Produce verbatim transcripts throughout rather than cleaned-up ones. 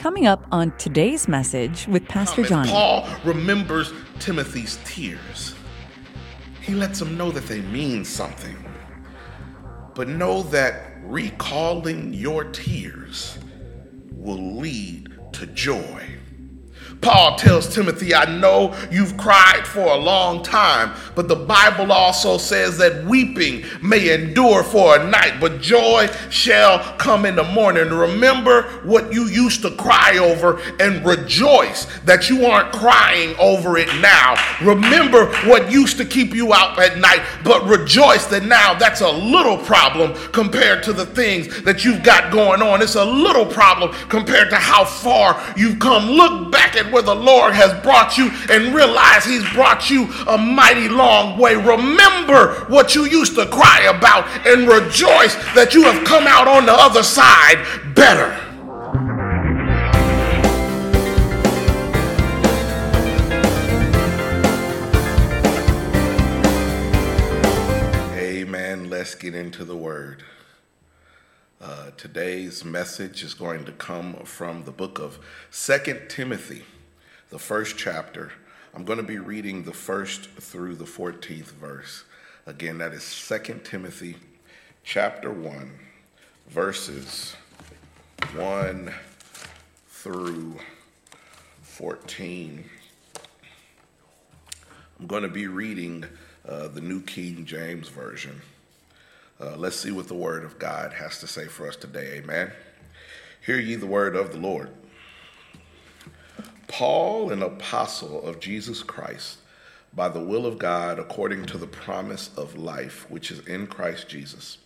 Coming up on today's message with Pastor Johnny. Paul remembers Timothy's tears. He lets him know that they mean something. But know that recalling your tears will lead to joy. Paul tells Timothy, I know you've cried for a long time, but the Bible also says that weeping may endure for a night, but joy shall come in the morning. Remember what you used to cry over and rejoice that you aren't crying over it now. Remember what used to keep you out at night, but rejoice that now that's a little problem compared to the things that you've got going on. It's a little problem compared to how far you've come. Look back at where the Lord has brought you and realize he's brought you a mighty long way. Remember what you used to cry about and rejoice that you have come out on the other side better. Amen. Let's get into the word. Uh, today's message is going to come from the book of Second Timothy, the first chapter. I'm going to be reading the first through the fourteenth verse. Again, that is Second Timothy chapter one, verses one through fourteen. I'm going to be reading uh, the New King James Version. Uh, let's see what the word of God has to say for us today. Amen. Hear ye the word of the Lord. Paul, an apostle of Jesus Christ, by the will of God, according to the promise of life, which is in Christ Jesus,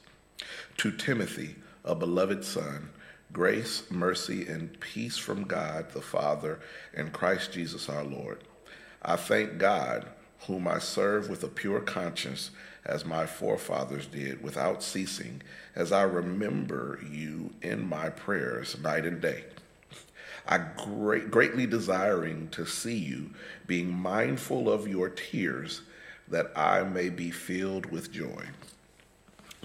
to Timothy, a beloved son, grace, mercy, and peace from God the Father and Christ Jesus our Lord. I thank God, whom I serve with a pure conscience, as my forefathers did, without ceasing, as I remember you in my prayers night and day. I great, greatly desiring to see you, being mindful of your tears, that I may be filled with joy.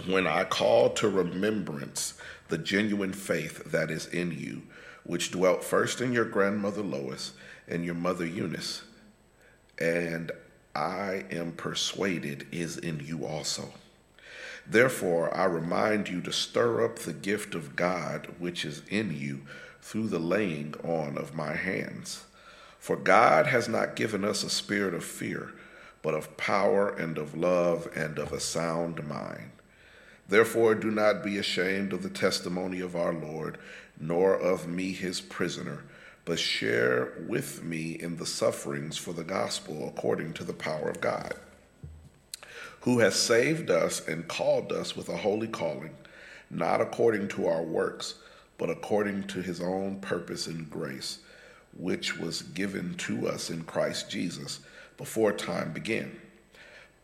When I call to remembrance the genuine faith that is in you, which dwelt first in your grandmother Lois and your mother Eunice, and I am persuaded is in you also. Therefore, I remind you to stir up the gift of God which is in you through the laying on of my hands. For God has not given us a spirit of fear, but of power and of love and of a sound mind. Therefore, do not be ashamed of the testimony of our Lord, nor of me his prisoner, but share with me in the sufferings for the gospel according to the power of God, who has saved us and called us with a holy calling, not according to our works, but according to his own purpose and grace, which was given to us in Christ Jesus before time began,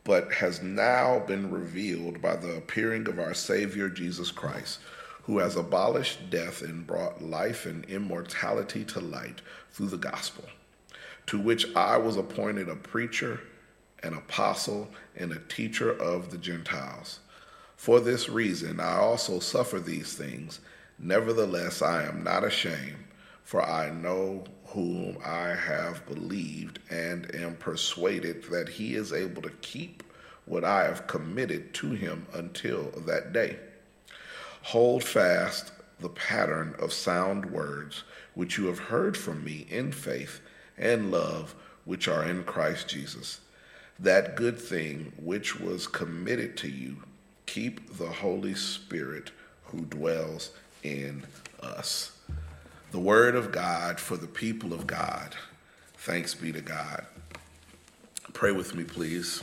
but has now been revealed by the appearing of our Savior Jesus Christ, who has abolished death and brought life and immortality to light through the gospel, to which I was appointed a preacher, an apostle, and a teacher of the Gentiles. For this reason I also suffer these things. Nevertheless, I am not ashamed, for I know whom I have believed and am persuaded that he is able to keep what I have committed to him until that day. Hold fast the pattern of sound words which you have heard from me in faith and love which are in Christ Jesus. That good thing which was committed to you, keep the Holy Spirit who dwells in us. The word of God for the people of God. Thanks be to God. Pray with me, please.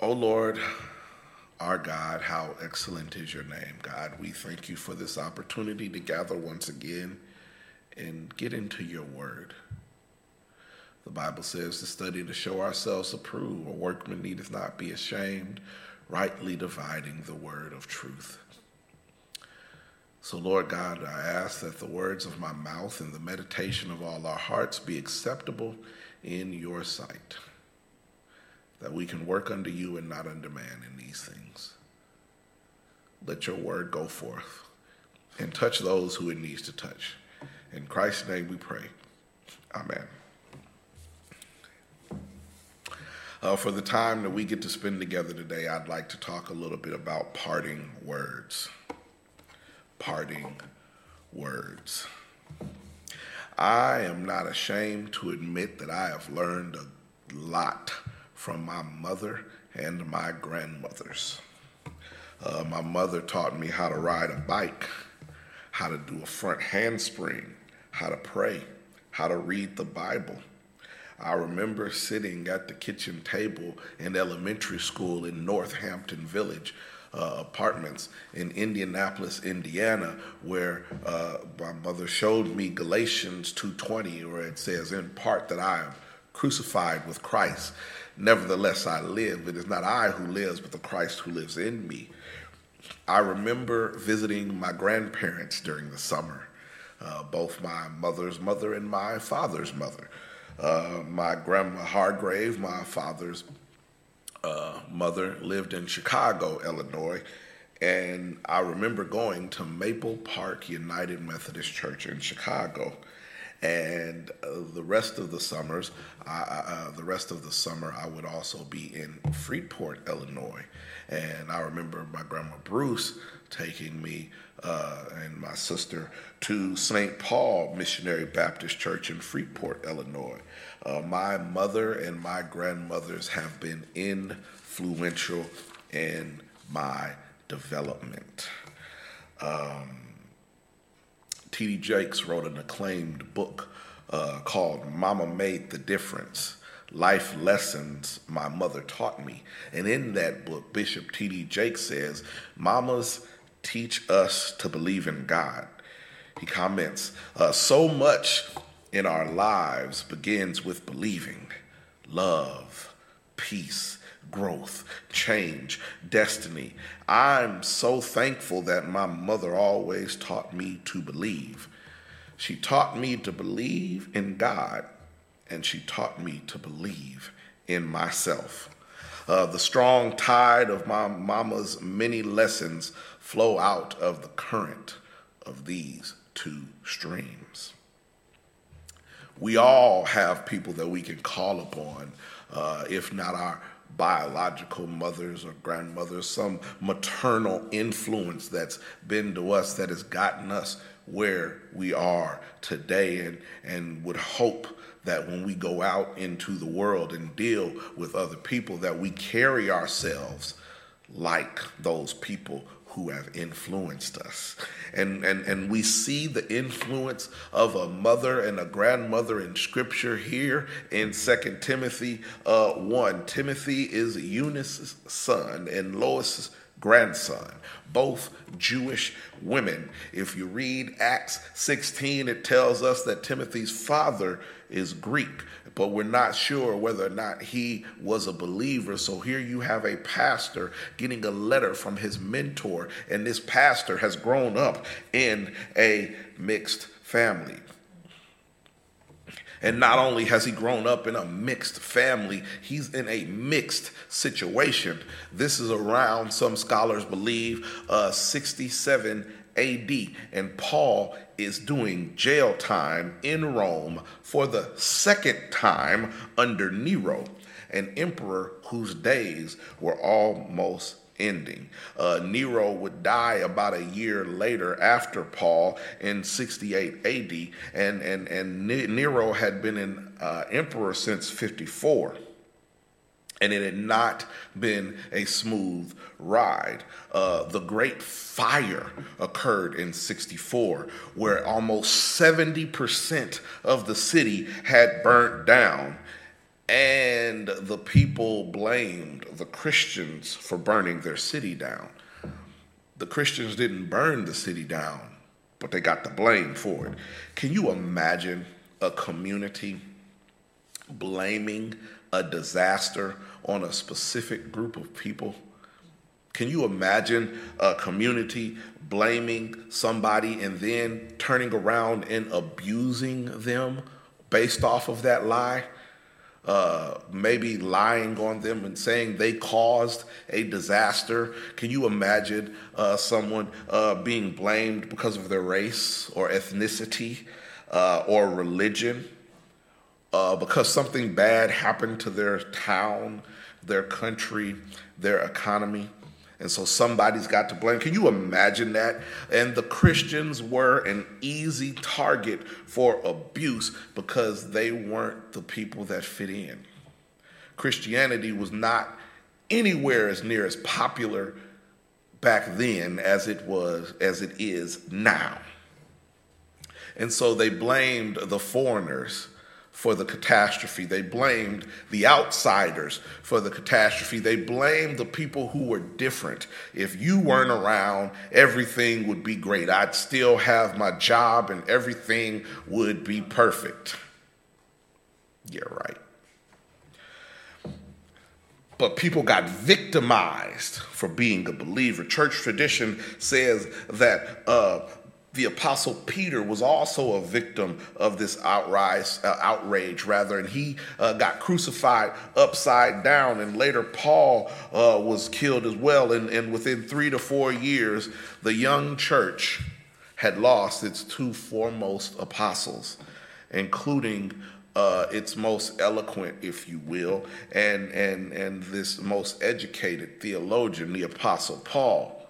O Lord, our God, how excellent is your name. God, we thank you for this opportunity to gather once again and get into your word. The Bible says to study to show ourselves approved, a workman needeth not be ashamed, rightly dividing the word of truth. So, Lord God, I ask that the words of my mouth and the meditation of all our hearts be acceptable in your sight, that we can work under you and not under man in these things. Let your word go forth and touch those who it needs to touch. In Christ's name we pray. Amen. Uh, for the time that we get to spend together today, I'd like to talk a little bit about parting words. Parting words. I am not ashamed to admit that I have learned a lot from my mother and my grandmothers. Uh, my mother taught me how to ride a bike, how to do a front handspring, how to pray, how to read the Bible. I remember sitting at the kitchen table in elementary school in Northampton Village uh, apartments in Indianapolis, Indiana, where uh, my mother showed me Galatians two twenty, where it says, in part that I am crucified with Christ. Nevertheless, I live. It is not I who lives, but the Christ who lives in me. I remember visiting my grandparents during the summer, uh, both my mother's mother and my father's mother. Uh, my grandma Hargrave, my father's uh, mother, lived in Chicago, Illinois, and I remember going to Maple Park United Methodist Church in Chicago. And uh, the rest of the summers, I, uh, the rest of the summer, I would also be in Freeport, Illinois. And I remember my grandma Bruce taking me uh, and my sister to Saint Paul Missionary Baptist Church in Freeport, Illinois. Uh, my mother and my grandmothers have been influential in my development. Um, T D Jakes wrote an acclaimed book uh, called Mama Made the Difference, Life Lessons My Mother Taught Me. And in that book, Bishop T D Jakes says, mamas teach us to believe in God. He comments, uh, so much in our lives begins with believing. Love, peace, growth, change, destiny. I'm so thankful that my mother always taught me to believe. She taught me to believe in God, and she taught me to believe in myself. Uh, the strong tide of my mama's many lessons flow out of the current of these two streams. We all have people that we can call upon, uh, if not our biological mothers or grandmothers, some maternal influence that's been to us, that has gotten us where we are today, and, and would hope that when we go out into the world and deal with other people, that we carry ourselves like those people who have influenced us. And, and, and we see the influence of a mother and a grandmother in Scripture here in Second Timothy uh, one. Timothy is Eunice's son and Lois's grandson, both Jewish women. If you read Acts sixteen, it tells us that Timothy's father is Greek, but we're not sure whether or not he was a believer. So here you have a pastor getting a letter from his mentor, and this pastor has grown up in a mixed family. And not only has he grown up in a mixed family, he's in a mixed situation. This is around, some scholars believe, uh, sixty-seven A D, and Paul is doing jail time in Rome for the second time under Nero, an emperor whose days were almost ending. Uh, Nero would die about a year later after Paul in sixty-eight A D, and, and, and Nero had been an uh, emperor since fifty-four. And it had not been a smooth ride. Uh, the Great Fire occurred in sixty-four, where almost seventy percent of the city had burnt down. And the people blamed the Christians for burning their city down. The Christians didn't burn the city down, but they got the blame for it. Can you imagine a community blaming a disaster on a specific group of people? Can you imagine a community blaming somebody and then turning around and abusing them based off of that lie? uh, maybe lying on them and saying they caused a disaster. Can you imagine uh, someone uh, being blamed because of their race or ethnicity uh, or religion uh, because something bad happened to their town, their country, their economy? And so somebody's got to blame. Can you imagine that? And the Christians were an easy target for abuse because they weren't the people that fit in. Christianity was not anywhere as near as popular back then as it was, as it is now. And so they blamed the foreigners for the catastrophe. They blamed the outsiders for the catastrophe. They blamed the people who were different. If you weren't around, everything would be great. I'd still have my job and everything would be perfect. Yeah, right. But people got victimized for being a believer. Church tradition says that uh, the Apostle Peter was also a victim of this outrise, uh, outrage, rather, and he uh, got crucified upside down, and later Paul uh, was killed as well, and, and within three to four years, the young church had lost its two foremost apostles, including uh, its most eloquent, if you will, and, and, and this most educated theologian, the Apostle Paul.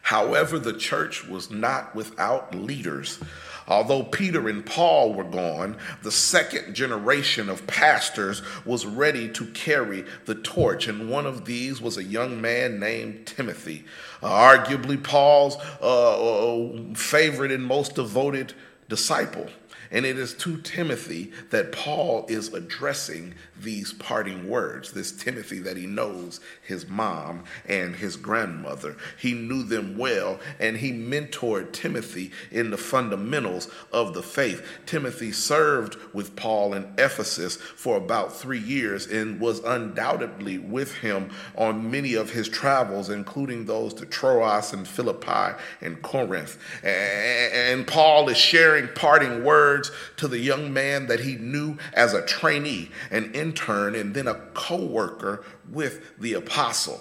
However, the church was not without leaders. Although Peter and Paul were gone, the second generation of pastors was ready to carry the torch, and one of these was a young man named Timothy, arguably Paul's uh, favorite and most devoted disciple. And it is to Timothy that Paul is addressing these parting words, this Timothy that he knows his mom and his grandmother. He knew them well, and he mentored Timothy in the fundamentals of the faith. Timothy served with Paul in Ephesus for about three years and was undoubtedly with him on many of his travels, including those to Troas and Philippi and Corinth. And Paul is sharing parting words to the young man that he knew as a trainee, an intern, and then a co-worker with the apostle.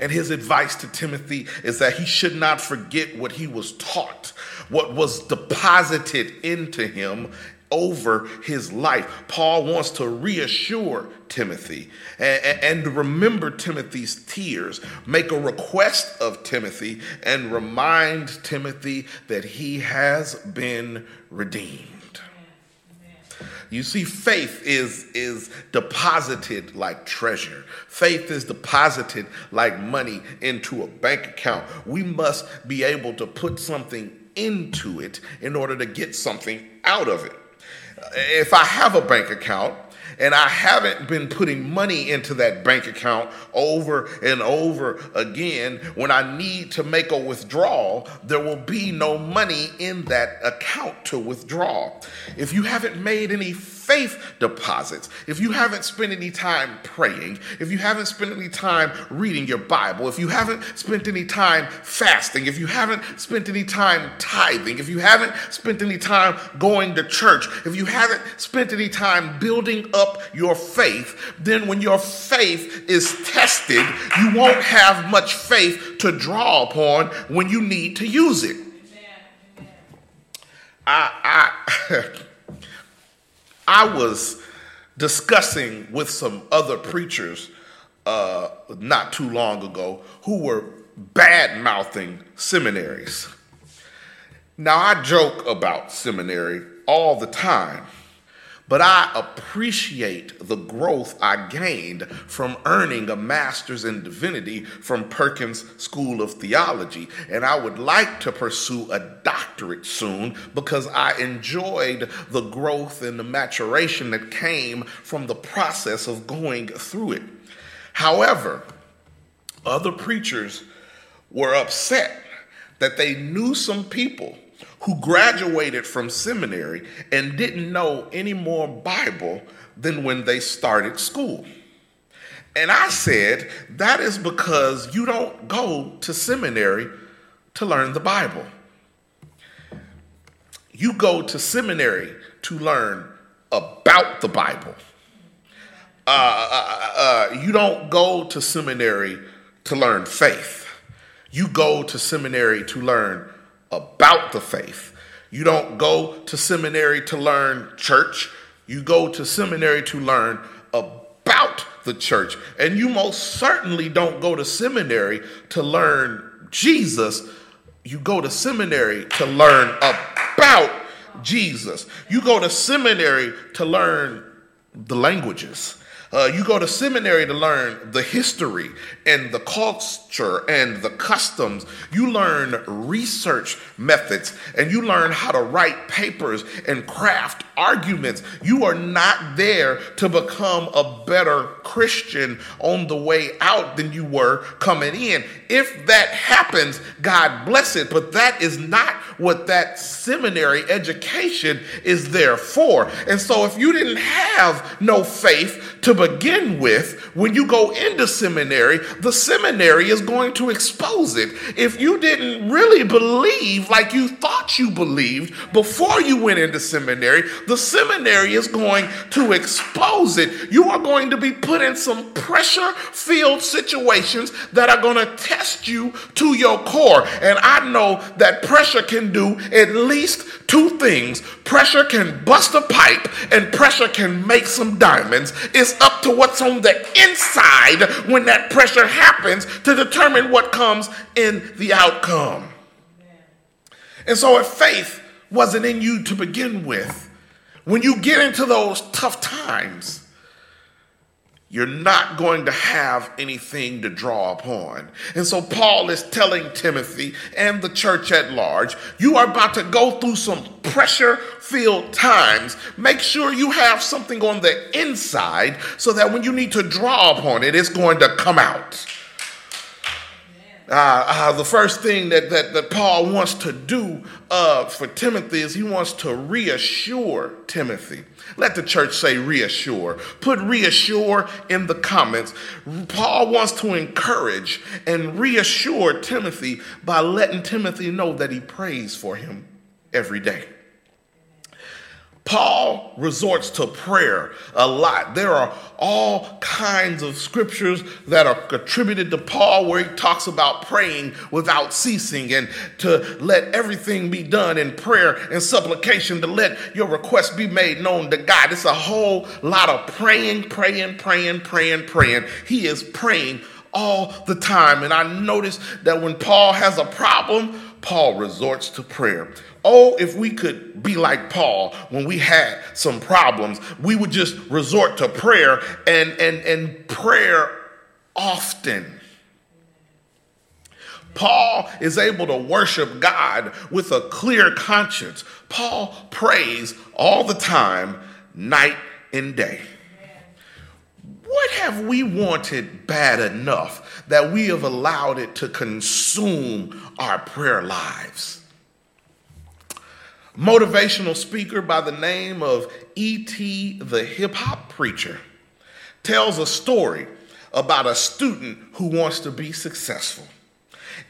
And his advice to Timothy is that he should not forget what he was taught, what was deposited into him over his life. Paul wants to reassure Timothy and, and remember Timothy's tears, make a request of Timothy, and remind Timothy that he has been redeemed. You see, faith is, is deposited like treasure. Faith is deposited like money into a bank account. We must be able to put something into it in order to get something out of it. If I have a bank account and I haven't been putting money into that bank account over and over again, when I need to make a withdrawal, there will be no money in that account to withdraw. If you haven't made any faith deposits, if you haven't spent any time praying, if you haven't spent any time reading your Bible, if you haven't spent any time fasting, if you haven't spent any time tithing, if you haven't spent any time going to church, if you haven't spent any time building up your faith, then when your faith is tested, you won't have much faith to draw upon when you need to use it. I... I I was discussing with some other preachers uh, not too long ago who were bad-mouthing seminaries. Now, I joke about seminary all the time, but I appreciate the growth I gained from earning a master's in divinity from Perkins School of Theology, and I would like to pursue a doctorate soon because I enjoyed the growth and the maturation that came from the process of going through it. However, other preachers were upset that they knew some people who graduated from seminary and didn't know any more Bible than when they started school. And I said, that is because you don't go to seminary to learn the Bible. You go to seminary to learn about about the Bible. Uh, uh, uh, you don't go to seminary to learn faith. You go to seminary to learn about the faith. You don't go to seminary to learn church. You go to seminary to learn about the church. And you most certainly don't go to seminary to learn Jesus. You go to seminary to learn about Jesus. You go to seminary to learn the languages. Uh, you go to seminary to learn the history and the culture and the customs. You learn research methods and you learn how to write papers and craft arguments. You are not there to become a better Christian on the way out than you were coming in. If that happens, God bless it. But that is not what that seminary education is there for. And so if you didn't have no faith to begin with, when you go into seminary, the seminary is going to expose it. If you didn't really believe like you thought you believed before you went into seminary, the seminary is going to expose it. You are going to be put in some pressure-filled situations that are going to test you to your core. And I know that pressure can do at least two things. Pressure can bust a pipe, and pressure can make some diamonds. It's up to what's on the inside when that pressure happens to determine what comes in the outcome. And so if faith wasn't in you to begin with, when you get into those tough times, you're not going to have anything to draw upon. And so Paul is telling Timothy and the church at large, you are about to go through some pressure-filled times. Make sure you have something on the inside so that when you need to draw upon it, it's going to come out. Uh, uh, the first thing that, that, that Paul wants to do uh, for Timothy is he wants to reassure Timothy. Let the church say reassure. Put reassure in the comments. Paul wants to encourage and reassure Timothy by letting Timothy know that he prays for him every day. Paul resorts to prayer a lot. There are all kinds of scriptures that are attributed to Paul where he talks about praying without ceasing and to let everything be done in prayer and supplication, to let your request be made known to God. It's a whole lot of praying, praying, praying, praying, praying. He is praying all the time. And I notice that when Paul has a problem, Paul resorts to prayer. Oh, if we could be like Paul when we had some problems, we would just resort to prayer and, and, and prayer often. Paul is able to worship God with a clear conscience. Paul prays all the time, night and day. What have we wanted bad enough that we have allowed it to consume our prayer lives? Motivational speaker by the name of E T the hip hop preacher tells a story about a student who wants to be successful.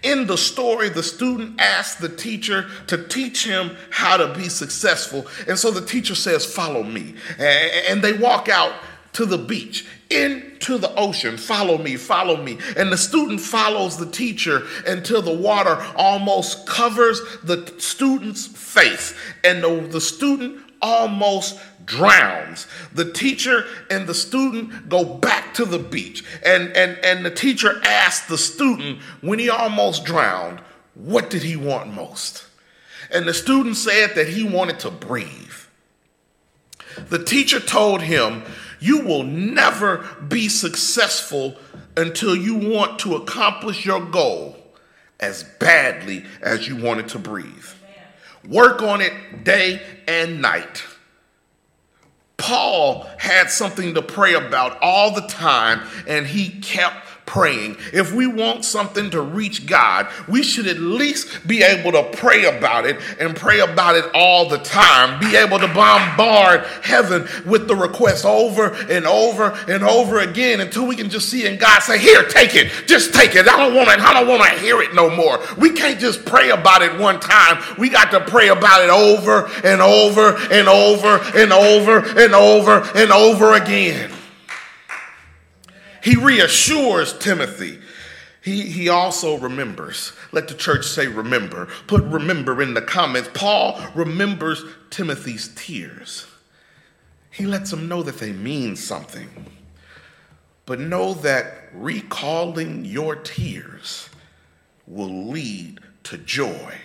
In the story, the student asks the teacher to teach him how to be successful. And so the teacher says, "Follow me." And they walk out to the beach, into the ocean. Follow me, follow me. And the student follows the teacher until the water almost covers the student's face. And the, the student almost drowns. The teacher and the student go back to the beach. And, and, and the teacher asks the student, when he almost drowned, what did he want most? And the student said that he wanted to breathe. The teacher told him, "You will never be successful until you want to accomplish your goal as badly as you want it to breathe. Work on it day and night." Paul had something to pray about all the time, and he kept praying. If we want something to reach God, we should at least be able to pray about it and pray about it all the time. Be able to bombard heaven with the request over and over and over again until we can just see in God say, here, take it. Just take it. I don't want it. I don't want to hear it no more. We can't just pray about it one time. We got to pray about it over and over and over and over and over and over again. He reassures Timothy. He, he also remembers. Let the church say remember. Put remember in the comments. Paul remembers Timothy's tears. He lets him know that they mean something. But know that recalling your tears will lead to joy.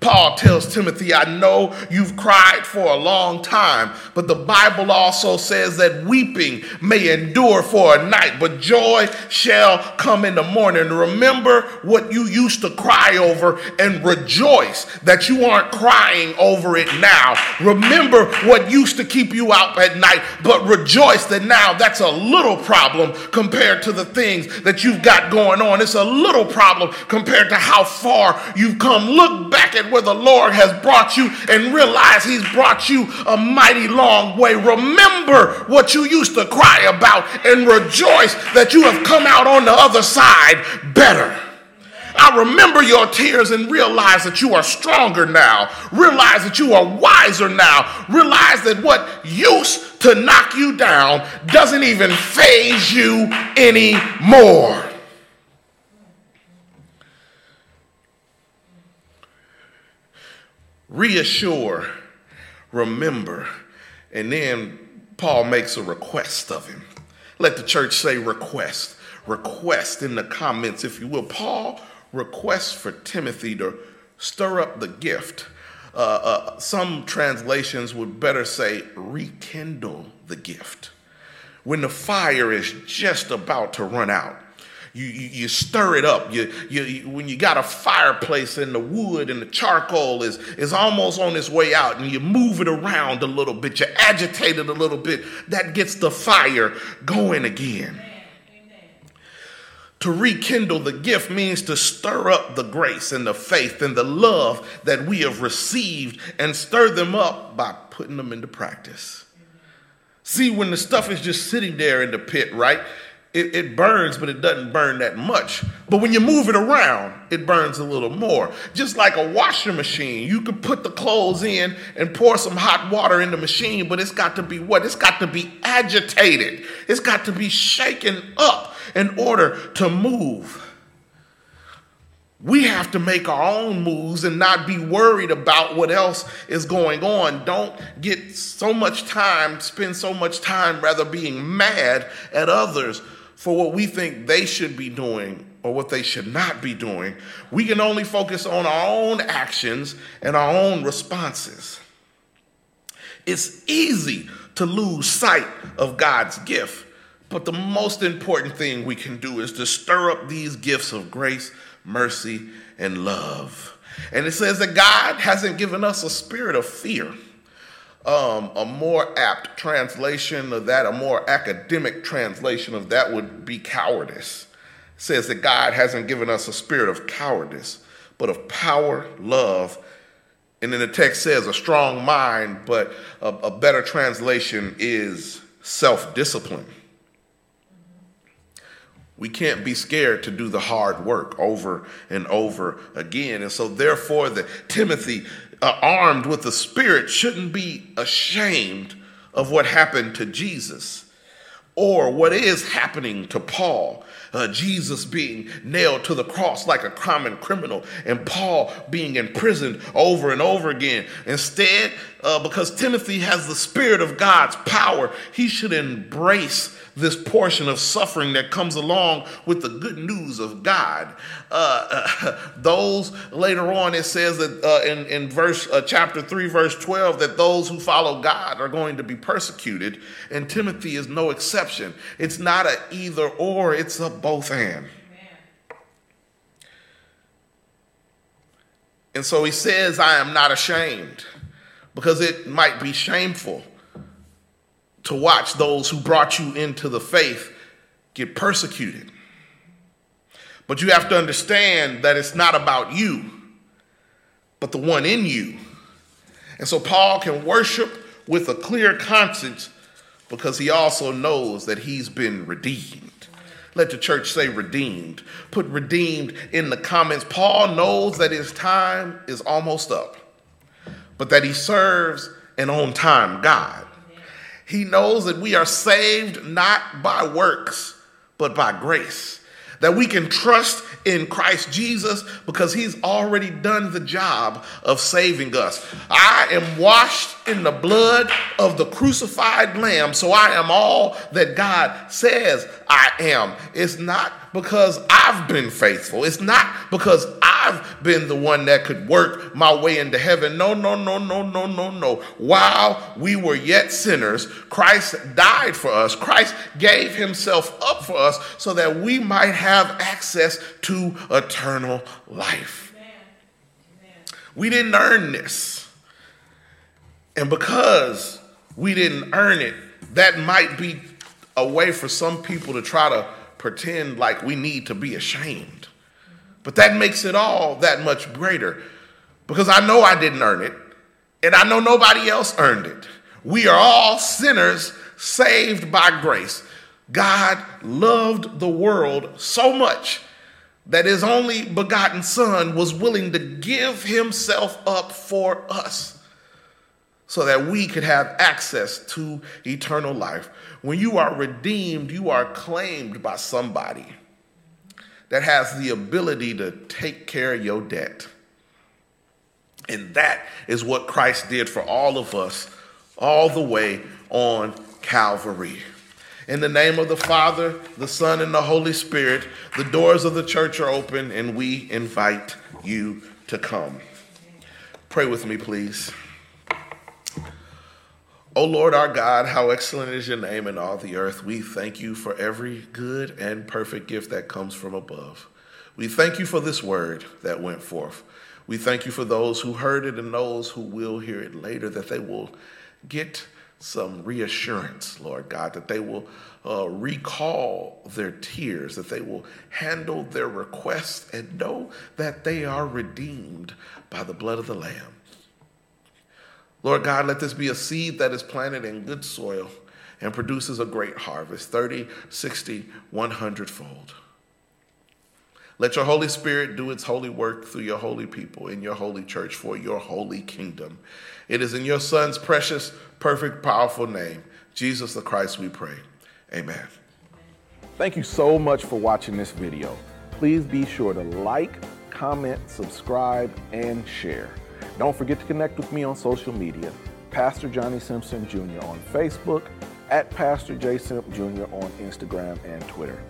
Paul tells Timothy, I know you've cried for a long time, but the Bible also says that weeping may endure for a night, but joy shall come in the morning. Remember what you used to cry over and rejoice that you aren't crying over it now. Remember what used to keep you out at night, but rejoice that now that's a little problem compared to the things that you've got going on. It's a little problem compared to how far you've come. Look back at where the Lord has brought you and realize he's brought you a mighty long way. Remember what you used to cry about and rejoice that you have come out on the other side better. I remember your tears and realize that you are stronger now. Realize that you are wiser now. Realize that what used to knock you down doesn't even faze you anymore. Reassure, remember, and then Paul makes a request of him. Let the church say request. Request in the comments, if you will. Paul requests for Timothy to stir up the gift. Uh, uh, some translations would better say rekindle the gift. When the fire is just about to run out, You, you, you stir it up. You, you, you, when you got a fireplace and the wood and the charcoal is, is almost on its way out and you move it around a little bit, you agitate it a little bit, that gets the fire going again. Amen. Amen. To rekindle the gift means to stir up the grace and the faith and the love that we have received and stir them up by putting them into practice. See, when the stuff is just sitting there in the pit, right? It, it burns, but it doesn't burn that much. But when you move it around, it burns a little more. Just like a washing machine, you could put the clothes in and pour some hot water in the machine, but it's got to be what? It's got to be agitated. It's got to be shaken up in order to move. We have to make our own moves and not be worried about what else is going on. Don't get so much time, spend so much time rather being mad at others for what we think they should be doing or what they should not be doing. We can only focus on our own actions and our own responses. It's easy to lose sight of God's gift, but the most important thing we can do is to stir up these gifts of grace, mercy, and love. And it says that God hasn't given us a spirit of fear. Um, a more apt translation of that, a more academic translation of that would be cowardice. It says that God hasn't given us a spirit of cowardice, but of power, love, and then the text says a strong mind, but a, a better translation is self-discipline. We can't be scared to do the hard work over and over again. And so therefore, the Timothy, uh, armed with the Spirit, shouldn't be ashamed of what happened to Jesus or what is happening to Paul. Uh, Jesus being nailed to the cross like a common criminal and Paul being imprisoned over and over again. Instead, uh, because Timothy has the Spirit of God's power, he should embrace this portion of suffering that comes along with the good news of God. Uh, uh, those later on, it says that uh, in, in verse uh, chapter three, verse twelve, that those who follow God are going to be persecuted. And Timothy is no exception. It's not an either or, it's a both and. Amen. And so he says, I am not ashamed, because it might be shameful to watch those who brought you into the faith get persecuted. But you have to understand that it's not about you, but the one in you. And so Paul can worship with a clear conscience because he also knows that he's been redeemed. Let the church say redeemed. Put redeemed in the comments. Paul knows that his time is almost up, but that he serves an on-time God. He knows that we are saved not by works, but by grace. That we can trust in Christ Jesus because he's already done the job of saving us. I am washed in the blood of the crucified Lamb, so I am all that God says I am. It's not because I've been faithful. It's not because I've been the one that could work my way into heaven. No, no, no, no, no, no, no. While we were yet sinners, Christ died for us. Christ gave himself up for us so that we might have access to eternal life. Amen. Amen. We didn't earn this. And because we didn't earn it, that might be a way for some people to try to pretend like we need to be ashamed. But that makes it all that much greater, because I know I didn't earn it, and I know nobody else earned it. We are all sinners saved by grace. God loved the world so much that his only begotten son was willing to give himself up for us so that we could have access to eternal life. When you are redeemed, you are claimed by somebody that has the ability to take care of your debt. And that is what Christ did for all of us all the way on Calvary. In the name of the Father, the Son, and the Holy Spirit, the doors of the church are open, and we invite you to come. Pray with me, please. O Lord our God, how excellent is your name in all the earth. We thank you for every good and perfect gift that comes from above. We thank you for this word that went forth. We thank you for those who heard it and those who will hear it later, that they will get some reassurance, Lord God, that they will uh, recall their tears, that they will handle their requests and know that they are redeemed by the blood of the Lamb. Lord God, let this be a seed that is planted in good soil and produces a great harvest, thirty, sixty, one hundred fold. Let your Holy Spirit do its holy work through your holy people in your holy church for your holy kingdom. It is in your Son's precious, perfect, powerful name, Jesus the Christ, we pray. Amen. Thank you so much for watching this video. Please be sure to like, comment, subscribe, and share. Don't forget to connect with me on social media, Pastor Johnny Simpson Junior on Facebook, at Pastor J. Simp Junior on Instagram and Twitter.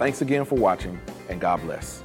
Thanks again for watching, and God bless.